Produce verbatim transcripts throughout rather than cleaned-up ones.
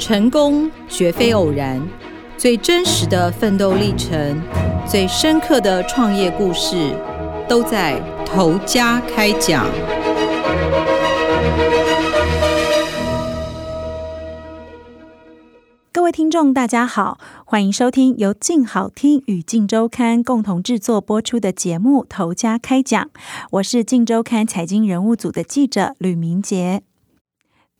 成功绝非偶然，最真实的奋斗历程，最深刻的创业故事，都在头家开讲。各位听众大家好，欢迎收听由静好听与静周刊共同制作播出的节目头家开讲，我是静周刊财经人物组的记者吕明杰。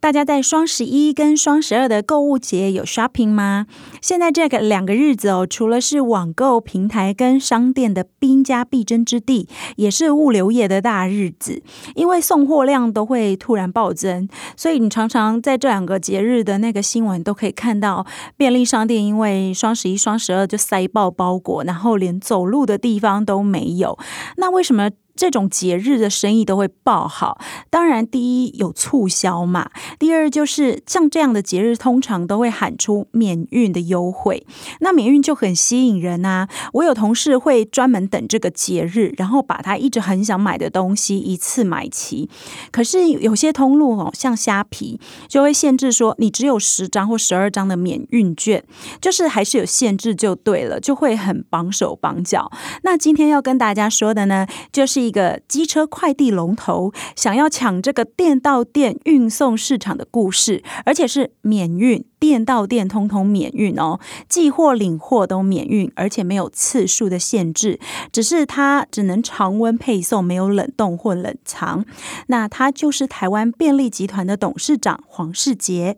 大家在双十一跟双十二的购物节有 shopping 吗？现在这个两个日子哦，除了是网购平台跟商店的兵家必争之地，也是物流业的大日子。因为送货量都会突然暴增，所以你常常在这两个节日的那个新闻都可以看到，便利商店因为双十一、双十二就塞爆包裹，然后连走路的地方都没有。那为什么这种节日的生意都会爆好？当然第一有促销嘛，第二就是像这样的节日通常都会喊出免运的优惠，那免运就很吸引人啊。我有同事会专门等这个节日，然后把他一直很想买的东西一次买齐。可是有些通路哦，像虾皮就会限制说你只有十张或十二张的免运券，就是还是有限制就对了，就会很绑手绑脚。那今天要跟大家说的呢，就是一一个机车快递龙头想要抢这个店到店运送市场的故事，而且是免运，店到店通通免运哦，寄货领货都免运，而且没有次数的限制，只是它只能常温配送，没有冷冻或冷藏。那它就是台湾便利集团的董事长黄世杰。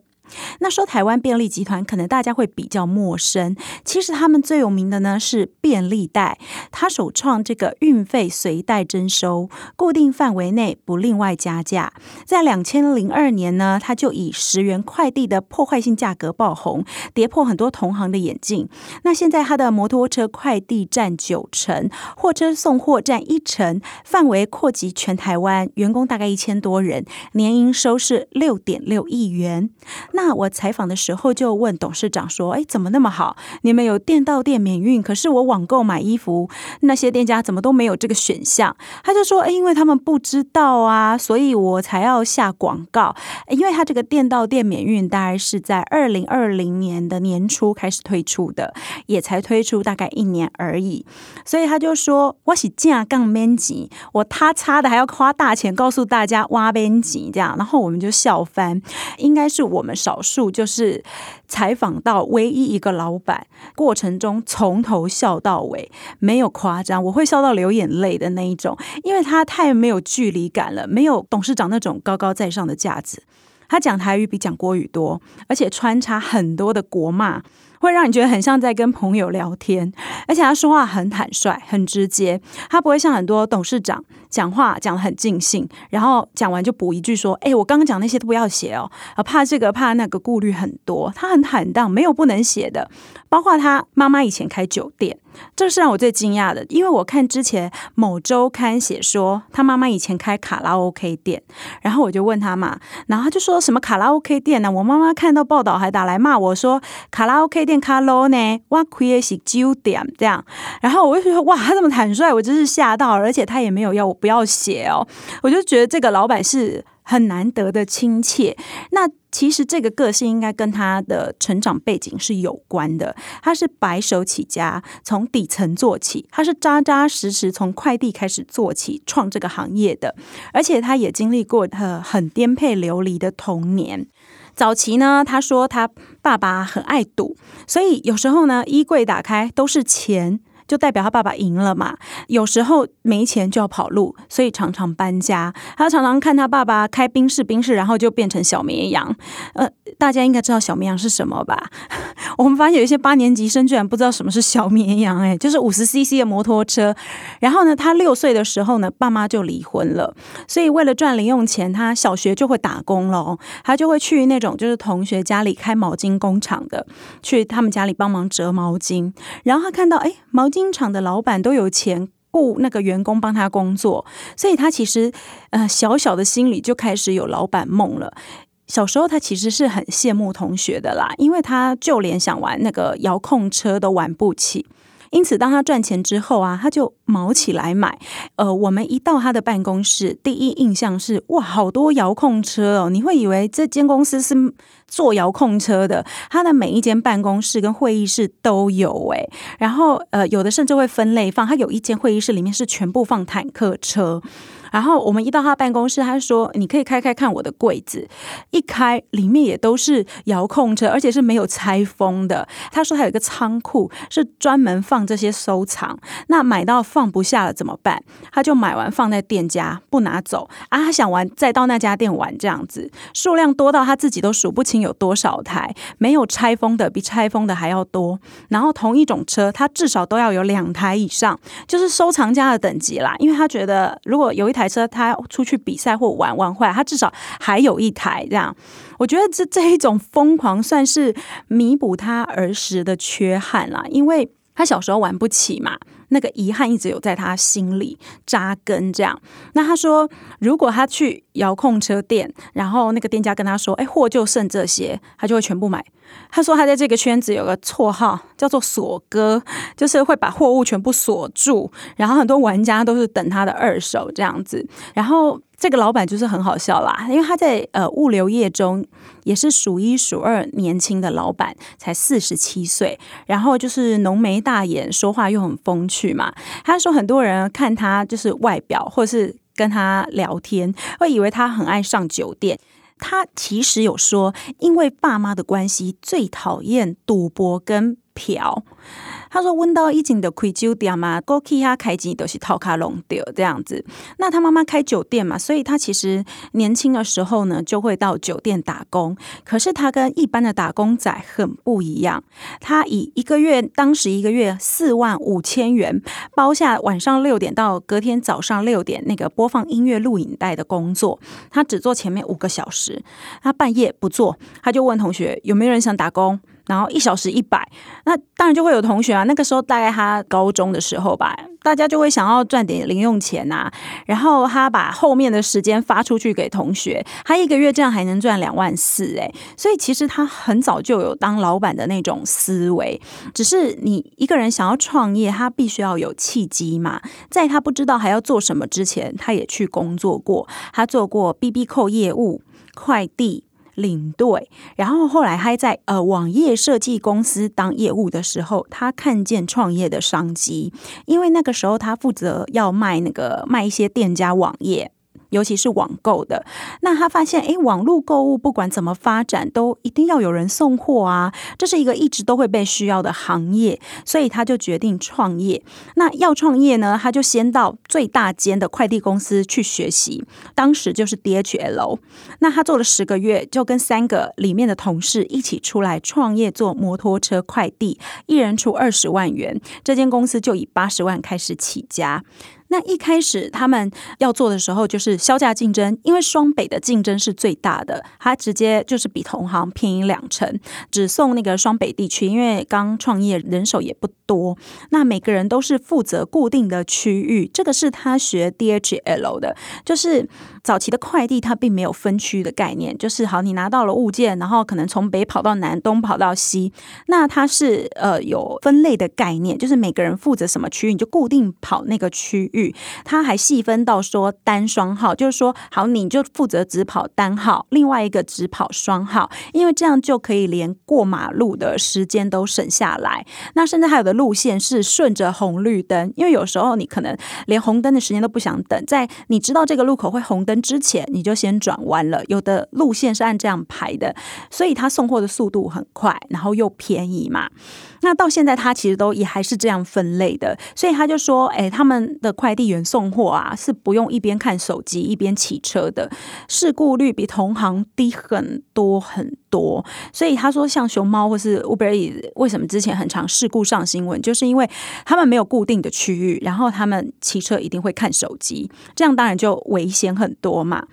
那说台湾便利集团，可能大家会比较陌生。其实他们最有名的呢是便利袋，他首创这个运费随袋征收，固定范围内不另外加价。在二零零二年呢，他就以十元快递的破坏性价格爆红，跌破很多同行的眼镜。那现在他的摩托车快递占九成，货车送货占一成，范围扩及全台湾，员工大概一千多人，年营收是六点六亿元。那我采访的时候就问董事长说，哎，怎么那么好？你们有店到店免运，可是我网购买衣服，那些店家怎么都没有这个选项？他就说，哎，因为他们不知道啊，所以我才要下广告。因为他这个店到店免运大概是在二零二零年的年初开始推出的，也才推出大概一年而已。所以他就说，我是正杠免钱，我他差的还要花大钱告诉大家挖免钱这样，然后我们就笑翻。应该是我们少数就是采访到唯一一个老板过程中从头笑到尾，没有夸张，我会笑到流眼泪的那一种，因为他太没有距离感了，没有董事长那种高高在上的架子。他讲台语比讲国语多，而且穿插很多的国骂，会让你觉得很像在跟朋友聊天。而且他说话很坦率很直接，他不会像很多董事长讲话讲得很尽兴，然后讲完就补一句说，哎，我刚刚讲那些都不要写哦，怕这个怕那个，顾虑很多。他很坦荡，没有不能写的。包括他妈妈以前开酒店，这是让我最惊讶的，因为我看之前某周刊写说他妈妈以前开卡拉 OK 店，然后我就问他嘛，然后他就说什么卡拉 OK 店呢、啊？我妈妈看到报道还打来骂我说，卡拉 OK 店卡 low 呢，我开的是酒店这样。然后我就觉得哇，他这么坦率，我真是吓到了，而且他也没有要我不要写哦，我就觉得这个老板是很难得的亲切。那其实这个个性应该跟他的成长背景是有关的，他是白手起家，从底层做起，他是扎扎实实从快递开始做起，创这个行业的。而且他也经历过、呃、很颠沛流离的童年。早期呢，他说他爸爸很爱赌，所以有时候呢，衣柜打开都是钱，就代表他爸爸赢了嘛。有时候没钱就要跑路，所以常常搬家。他常常看他爸爸开宾士宾士，然后就变成小绵羊。呃，大家应该知道小绵羊是什么吧？我们发现有一些八年级生居然不知道什么是小绵羊、欸，哎，就是 五十 C C 的摩托车。然后呢，他六岁的时候呢，爸妈就离婚了，所以为了赚零用钱，他小学就会打工咯，他就会去那种就是同学家里开毛巾工厂的，去他们家里帮忙折毛巾。然后他看到，哎，毛巾经常的老板都有钱雇那个员工帮他工作，所以他其实呃小小的心里就开始有老板梦了。小时候他其实是很羡慕同学的啦，因为他就连想玩那个遥控车都玩不起。因此当他赚钱之后啊，他就卯起来买。呃，我们一到他的办公室，第一印象是哇，好多遥控车哦，你会以为这间公司是做遥控车的，他的每一间办公室跟会议室都有哎，然后呃，有的甚至会分类放，他有一间会议室里面是全部放坦克车。然后我们一到他办公室，他说你可以开开看我的柜子，一开里面也都是遥控车，而且是没有拆封的。他说还有一个仓库是专门放这些收藏，那买到放不下了怎么办？他就买完放在店家不拿走啊，他想玩再到那家店玩这样子，数量多到他自己都数不清有多少台，没有拆封的比拆封的还要多。然后同一种车他至少都要有两台以上，就是收藏家的等级啦，因为他觉得如果有一台车他出去比赛或玩玩坏，他至少还有一台这样。我觉得这这一种疯狂算是弥补他儿时的缺憾啦，因为他小时候玩不起嘛，那个遗憾一直有在他心里扎根这样。那他说如果他去遥控车店，然后那个店家跟他说哎，货就剩这些，他就会全部买。他说他在这个圈子有个绰号叫做锁哥，就是会把货物全部锁住，然后很多玩家都是等他的二手这样子。然后这个老板就是很好笑啦，因为他在呃物流业中也是数一数二年轻的老板，才四十七岁，然后就是浓眉大眼，说话又很风趣嘛。他说很多人看他就是外表或是跟他聊天会以为他很爱上酒店，他其实有说因为爸妈的关系最讨厌赌博跟嫖。他说问到以前就开酒店嘛，过去他开钱就是套卡弄掉这样子。那他妈妈开酒店嘛，所以他其实年轻的时候呢就会到酒店打工，可是他跟一般的打工仔很不一样，他以一个月当时一个月四万五千元包下晚上六点到隔天早上六点那个播放音乐录影带的工作，他只做前面五个小时，他半夜不做，他就问同学有没有人想打工，然后一小时一百，那当然就会有同学啊，那个时候大概他高中的时候吧，大家就会想要赚点零用钱啊，然后他把后面的时间发出去给同学，他一个月这样还能赚两万四哎，所以其实他很早就有当老板的那种思维，只是你一个人想要创业，他必须要有契机嘛，在他不知道还要做什么之前，他也去工作过，他做过 B B 扣业务、快递领队，然后后来还在呃网页设计公司当业务的时候，他看见创业的商机，因为那个时候他负责要卖那个卖一些店家网页，尤其是网购的。那他发现诶，网络购物不管怎么发展都一定要有人送货啊，这是一个一直都会被需要的行业，所以他就决定创业。那要创业呢，他就先到最大间的快递公司去学习，当时就是 D H L。 那他做了十个月，就跟三个里面的同事一起出来创业做摩托车快递，一人出二十万元，这间公司就以八十万开始起家。那一开始他们要做的时候就是削价竞争，因为双北的竞争是最大的，他直接就是比同行便宜两成，只送那个双北地区，因为刚创业人手也不多，那每个人都是负责固定的区域，这个是他学 D H L 的，就是早期的快递它并没有分区的概念，就是好你拿到了物件，然后可能从北跑到南，东跑到西，那它是呃有分类的概念，就是每个人负责什么区域，你就固定跑那个区域。他还细分到说单双号，就是说好你就负责只跑单号，另外一个只跑双号，因为这样就可以连过马路的时间都省下来。那甚至还有的路线是顺着红绿灯，因为有时候你可能连红灯的时间都不想等，在你知道这个路口会红灯之前你就先转弯了，有的路线是按这样排的，所以他送货的速度很快，然后又便宜嘛。那到现在他其实都也还是这样分类的，所以他就说哎，他们的快递员送货啊是不用一边看手机一边骑车的，事故率比同行低很多很多。所以他说像熊猫或是 Uber Eats 为什么之前很常事故上新闻，就是因为他们没有固定的区域，然后他们骑车一定会看手机，这样当然就危险很多嘛。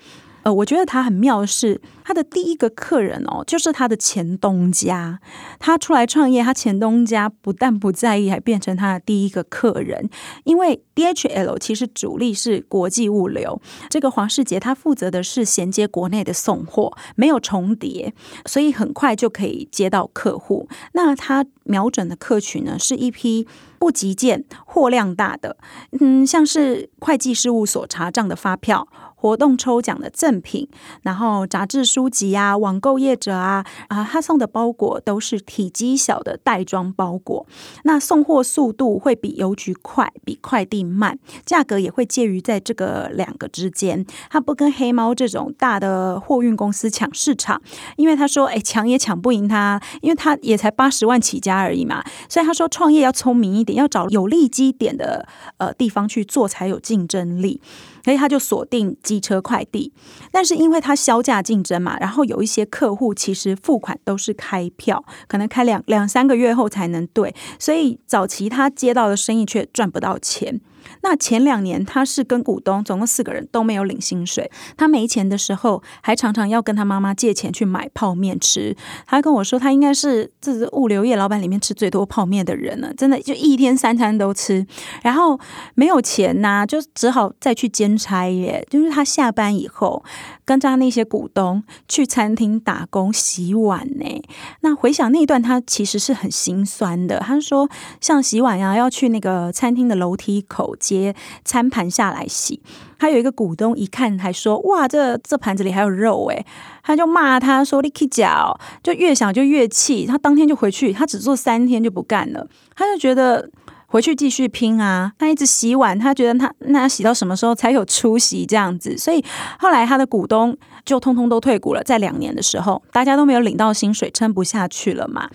呃，我觉得他很妙的是，他的第一个客人哦，就是他的前东家。他出来创业，他前东家不但不在意，还变成他的第一个客人。因为 D H L 其实主力是国际物流，这个黄世杰他负责的是衔接国内的送货，没有重叠，所以很快就可以接到客户。那他瞄准的客群呢，是一批不急件、货量大的，嗯，像是会计事务所查账的发票、活动抽奖的赠品，然后杂志书籍啊、网购业者啊，啊，他送的包裹都是体积小的袋装包裹。那送货速度会比邮局快，比快递慢，价格也会介于在这个两个之间。他不跟黑猫这种大的货运公司抢市场，因为他说，哎，抢也抢不赢他，因为他也才八十万起家而已嘛。所以他说，创业要聪明一点，要找有利基点的呃地方去做，才有竞争力。所以他就锁定机车快递，但是因为他销价竞争嘛，然后有一些客户其实付款都是开票，可能开两两三个月后才能对，所以早期他接到的生意却赚不到钱。那前两年他是跟股东总共四个人都没有领薪水，他没钱的时候还常常要跟他妈妈借钱去买泡面吃。他跟我说他应该是这是物流业老板里面吃最多泡面的人了，真的就一天三餐都吃。然后没有钱呐、啊，就只好再去兼差耶，就是他下班以后跟着他那些股东去餐厅打工洗碗呢。那回想那一段他其实是很心酸的，他说像洗碗呀、啊，要去那个餐厅的楼梯口接餐盘下来洗，还有一个股东一看还说，哇，这这盘子里还有肉耶，他就骂他说你去吃哦，就越想就越气，他当天就回去，他只做三天就不干了，他就觉得回去继续拼啊，他一直洗碗，他觉得他那洗到什么时候才有出息这样子，所以后来他的股东就通通都退股了，在两年的时候大家都没有领到薪水，撑不下去了嘛。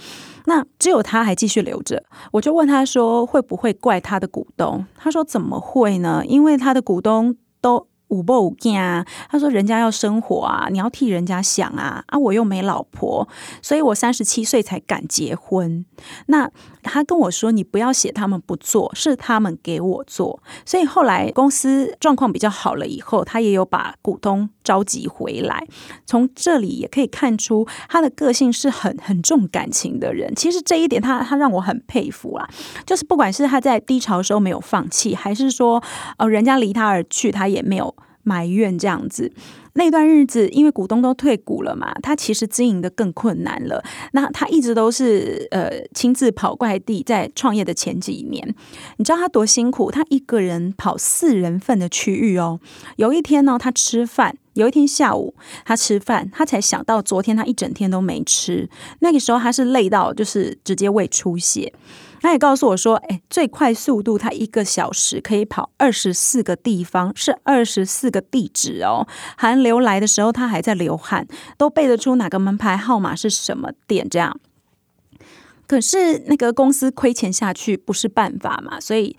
那只有他还继续留着，我就问他说会不会怪他的股东，他说怎么会呢，因为他的股东都有没有囝啊，他说人家要生活啊，你要替人家想啊，啊我又没老婆，所以我三十七岁才敢结婚。那他跟我说你不要写他们不做，是他们给我做。所以后来公司状况比较好了以后，他也有把股东召集回来，从这里也可以看出他的个性是很很重感情的人。其实这一点他他让我很佩服啦、啊，就是不管是他在低潮的时候没有放弃，还是说呃人家离他而去他也没有埋怨这样子。那段日子因为股东都退股了嘛，他其实经营的更困难了，那他一直都是呃亲自跑快递，在创业的前几年你知道他多辛苦，他一个人跑四人份的区域哦。有一天呢、哦、他吃饭，有一天下午他吃饭，他才想到昨天他一整天都没吃，那个时候他是累到就是直接胃出血。他也告诉我说，哎，最快速度他一个小时可以跑二十四个地方，是二十四个地址哦。寒流来的时候，他还在流汗，都背得出哪个门牌号码是什么店这样。可是那个公司亏钱下去不是办法嘛，所以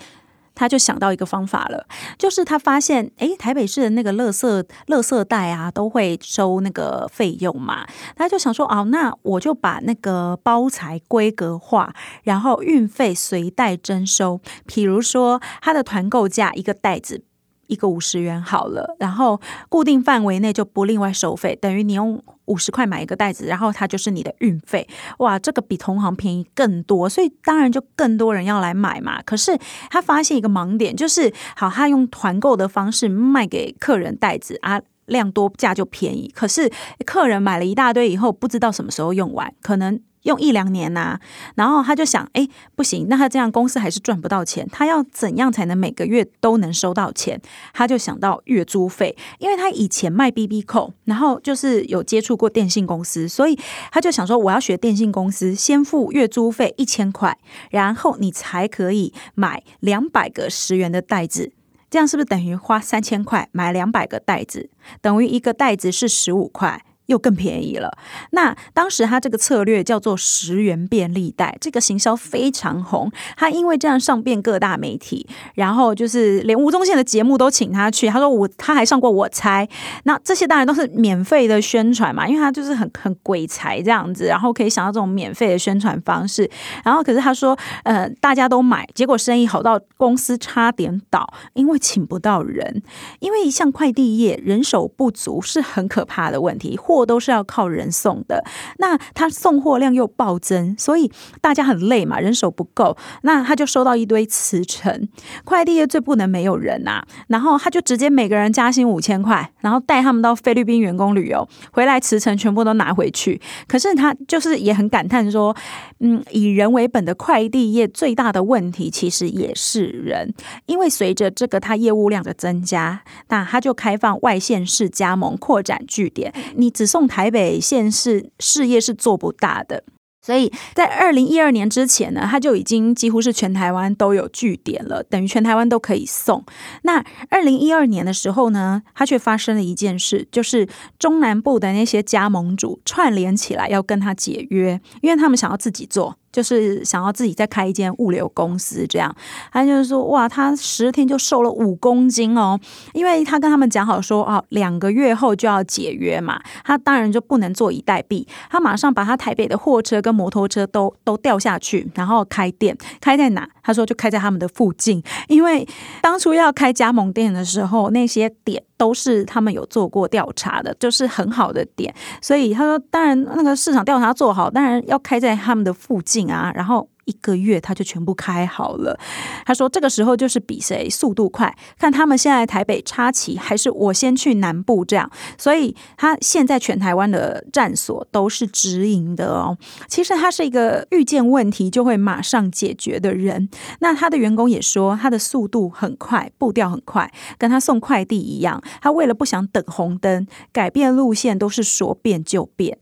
他就想到一个方法了，就是他发现，哎，台北市的那个垃圾垃圾袋啊，都会收那个费用嘛。他就想说，哦，那我就把那个包材规格化，然后运费随袋征收。比如说，他的团购价一个袋子一个五十元好了，然后固定范围内就不另外收费，等于你用五十块买一个袋子，然后它就是你的运费。哇，这个比同行便宜更多，所以当然就更多人要来买嘛。可是他发现一个盲点，就是好，他用团购的方式卖给客人袋子啊，量多价就便宜。可是客人买了一大堆以后，不知道什么时候用完，可能用一两年啊，然后他就想，哎，不行，那他这样公司还是赚不到钱，他要怎样才能每个月都能收到钱？他就想到月租费，因为他以前卖 B B 扣，然后就是有接触过电信公司，所以他就想说，我要学电信公司，先付月租费一千块，然后你才可以买两百个十元的袋子。这样是不是等于花三千块买两百个袋子，等于一个袋子是十五块？又更便宜了。那当时他这个策略叫做十元便利袋，这个行销非常红，他因为这样上遍各大媒体，然后就是连吴宗宪的节目都请他去，他说我他还上过我猜，那这些当然都是免费的宣传嘛，因为他就是很很鬼才这样子，然后可以想到这种免费的宣传方式。然后可是他说呃，大家都买，结果生意好到公司差点倒，因为请不到人，因为像快递业人手不足是很可怕的问题，货都是要靠人送的，那他送货量又暴增，所以大家很累嘛，人手不够，那他就收到一堆辞呈。快递业最不能没有人啊，然后他就直接每个人加薪五千块，然后带他们到菲律宾员工旅游，回来辞呈全部都拿回去。可是他就是也很感叹说，嗯，以人为本的快递业最大的问题其实也是人，因为随着这个他业务量的增加，那他就开放外县市加盟扩展据点，你只送台北县市事业是做不大的，所以在二零一二年之前呢，它就已经几乎是全台湾都有据点了，等于全台湾都可以送。那二零一二年的时候呢，它却发生了一件事，就是中南部的那些加盟主串联起来要跟他解约，因为他们想要自己做。就是想要自己再开一间物流公司这样，他就是说哇，他十天就瘦了五公斤哦，因为他跟他们讲好说哦，两个月后就要解约嘛，他当然就不能坐以待毙，他马上把他台北的货车跟摩托车都都掉下去，然后开店，开在哪？他说就开在他们的附近，因为当初要开加盟店的时候，那些点都是他们有做过调查的，就是很好的点，所以他说当然那个市场调查做好，当然要开在他们的附近啊，然后一个月他就全部开好了。他说这个时候就是比谁速度快，看他们现在台北插旗还是我先去南部这样，所以他现在全台湾的站所都是直营的哦。其实他是一个遇见问题就会马上解决的人，那他的员工也说他的速度很快，步调很快，跟他送快递一样，他为了不想等红灯，改变路线都是说变就变。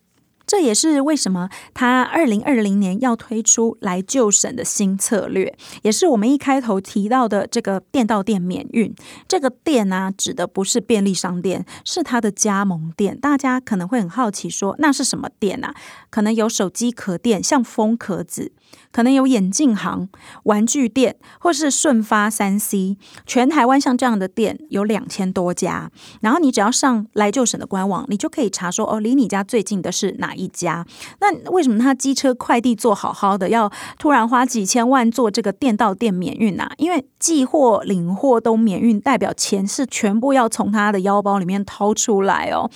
这也是为什么他二零二零年要推出来就省的新策略，也是我们一开头提到的这个店到店免运。这个店啊，指的不是便利商店，是他的加盟店。大家可能会很好奇说，那是什么店啊？可能有手机壳店，像风壳子，可能有眼镜行、玩具店，或是顺发 三 C。 全台湾像这样的店有两千多家，然后你只要上来就省的官网，你就可以查说哦，离你家最近的是哪一家。那为什么他机车快递做好好的，要突然花几千万做这个店到店免运啊？因为寄货领货都免运，代表钱是全部要从他的腰包里面掏出来哦。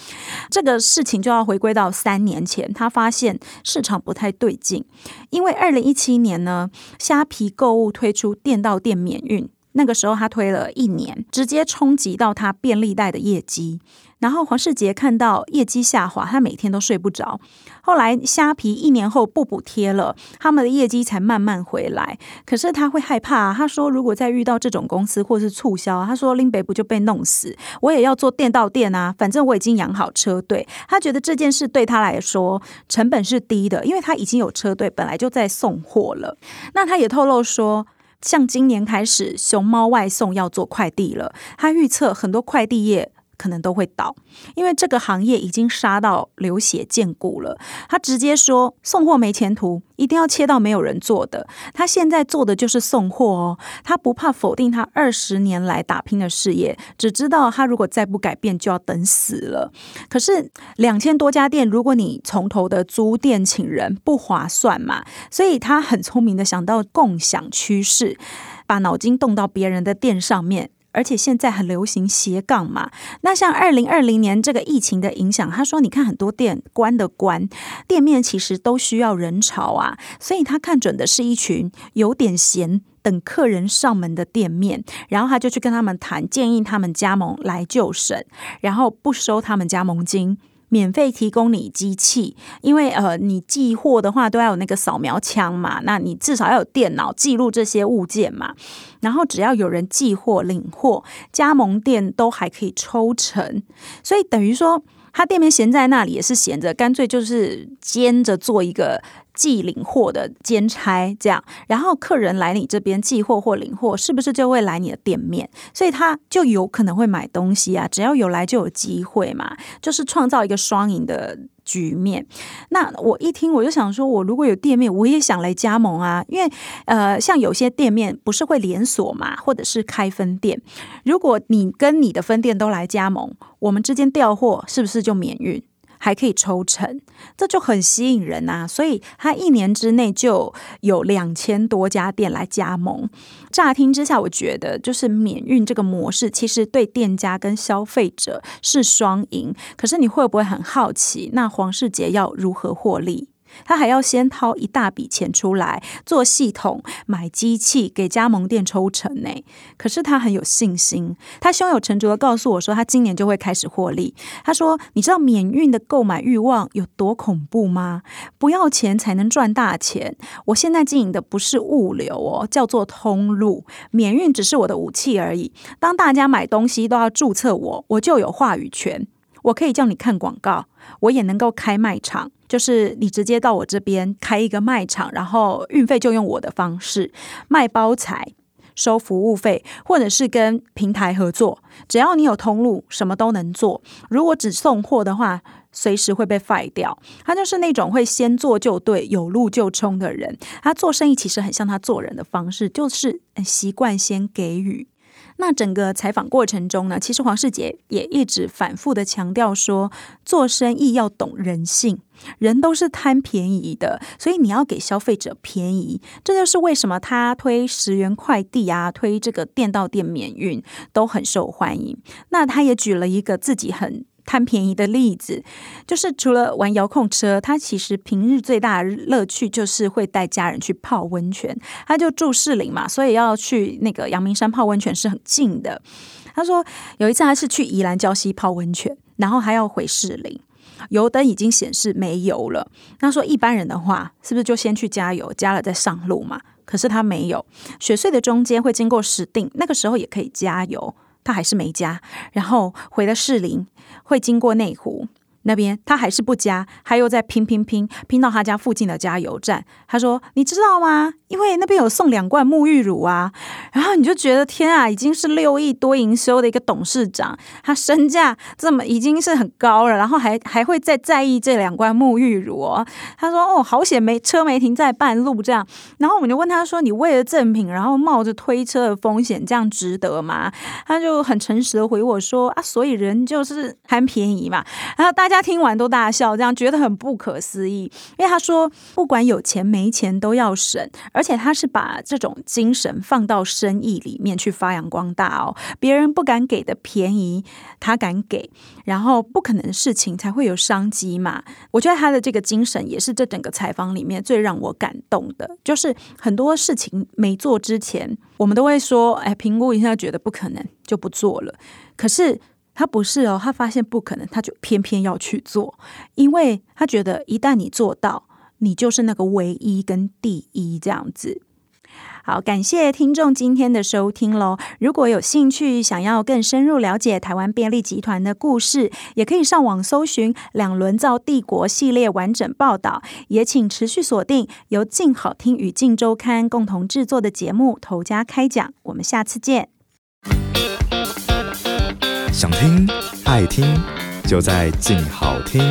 这个事情就要回归到三年前，他发现市场不太对劲，因为二零一七年呢，虾皮购物推出店到店免运，那个时候他推了一年，直接冲击到他便利袋的业绩。然后黄世杰看到业绩下滑，他每天都睡不着。后来虾皮一年后不补贴了，他们的业绩才慢慢回来。可是他会害怕、啊，他说如果再遇到这种公司或是促销、啊，他说林北不就被弄死？我也要做店到店啊，反正我已经养好车队。他觉得这件事对他来说成本是低的，因为他已经有车队，本来就在送货了。那他也透露说，像今年开始熊猫外送要做快递了，他预测很多快递业可能都会倒，因为这个行业已经杀到流血见骨了。他直接说送货没前途，一定要切到没有人做的。他现在做的就是送货哦，他不怕否定他二十年来打拼的事业，只知道他如果再不改变就要等死了。可是两千多家店，如果你从头的租店请人不划算嘛，所以他很聪明的想到共享趋势，把脑筋动到别人的店上面。而且现在很流行斜杠嘛，那像二零二零年这个疫情的影响，他说你看很多店关的关，店面其实都需要人潮啊，所以他看准的是一群有点闲等客人上门的店面，然后他就去跟他们谈，建议他们加盟来就省，然后不收他们加盟金，免费提供你机器，因为呃，你寄货的话都要有那个扫描枪嘛，那你至少要有电脑记录这些物件嘛。然后只要有人寄货领货，加盟店都还可以抽成，所以等于说它店面闲在那里也是闲着，干脆就是兼着做一个寄领货的兼差这样，然后客人来你这边寄货或领货，是不是就会来你的店面？所以他就有可能会买东西啊，只要有来就有机会嘛，就是创造一个双赢的局面。那我一听我就想说，我如果有店面我也想来加盟啊，因为呃，像有些店面不是会连锁嘛，或者是开分店，如果你跟你的分店都来加盟，我们之间调货是不是就免运？还可以抽成，这就很吸引人啊！所以他一年之内就有两千多家店来加盟。乍听之下，我觉得就是免运这个模式，其实对店家跟消费者是双赢。可是你会不会很好奇，那黄世杰要如何获利？他还要先掏一大笔钱出来做系统、买机器给加盟店抽成呢。可是他很有信心，他胸有成竹的告诉我说，他今年就会开始获利。他说：“你知道免运的购买欲望有多恐怖吗？不要钱才能赚大钱。我现在经营的不是物流哦，叫做通路。免运只是我的武器而已。当大家买东西都要注册我，我就有话语权。我可以叫你看广告，我也能够开卖场。”就是你直接到我这边开一个卖场，然后运费就用我的方式卖包材，收服务费，或者是跟平台合作，只要你有通路什么都能做。如果只送货的话，随时会被 fire 掉。他就是那种会先做就对，有路就冲的人。他做生意其实很像他做人的方式，就是习惯先给予。那整个采访过程中呢，其实黄世杰也一直反复的强调说，做生意要懂人性，人都是贪便宜的，所以你要给消费者便宜。这就是为什么他推十元快递啊，推这个店到店免运都很受欢迎。那他也举了一个自己很贪便宜的例子，就是除了玩遥控车，他其实平日最大的乐趣就是会带家人去泡温泉。他就住士林嘛，所以要去那个阳明山泡温泉是很近的。他说有一次他是去宜兰礁溪泡温泉，然后还要回士林，油灯已经显示没油了。他说一般人的话是不是就先去加油，加了再上路嘛？可是他没有，雪隧的中间会经过石碇，那个时候也可以加油，他还是没加。然后回了士林，会经过内湖那边，他还是不加，他又在拼拼拼拼到他家附近的加油站。他说你知道吗，因为那边有送两罐沐浴乳啊。然后你就觉得天啊，已经是六亿多营收的一个董事长，他身价这么已经是很高了，然后还还会再在意这两罐沐浴乳哦。他说哦，好险没车没停在半路这样。然后我们就问他说，你为了赠品然后冒着推车的风险，这样值得吗？他就很诚实的回我说啊，所以人就是贪便宜嘛。然后大家听完都大笑，这样觉得很不可思议。因为他说不管有钱没钱都要省，而且他是把这种精神放到生意里面去发扬光大哦，别人不敢给的便宜他敢给，然后不可能的事情才会有商机嘛。我觉得他的这个精神也是这整个采访里面最让我感动的，就是很多事情没做之前我们都会说哎，评估一下觉得不可能就不做了，可是他不是哦，他发现不可能他就偏偏要去做，因为他觉得一旦你做到，你就是那个唯一跟第一这样子。好，感谢听众今天的收听咯。如果有兴趣想要更深入了解台湾便利集团的故事，也可以上网搜寻两轮造帝国系列完整报道，也请持续锁定由静好听与静周刊共同制作的节目头家开讲，我们下次见。想听爱听就在静好听。